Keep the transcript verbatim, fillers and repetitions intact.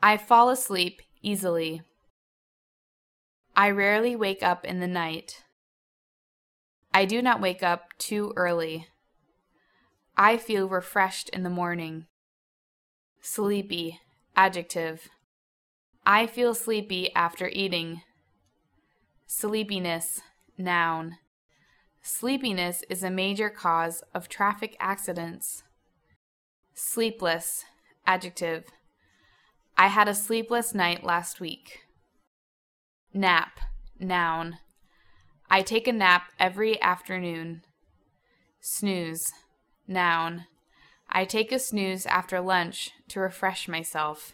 I fall asleep easily. I rarely wake up in the night. I do not wake up too early. I feel refreshed in the morning. Sleepy, adjective. I feel sleepy after eating. Sleepiness, noun. Sleepiness is a major cause of traffic accidents. Sleepless, adjective. I had a sleepless night last week. Nap, noun. I take a nap every afternoon. Snooze, noun. I take a snooze after lunch to refresh myself.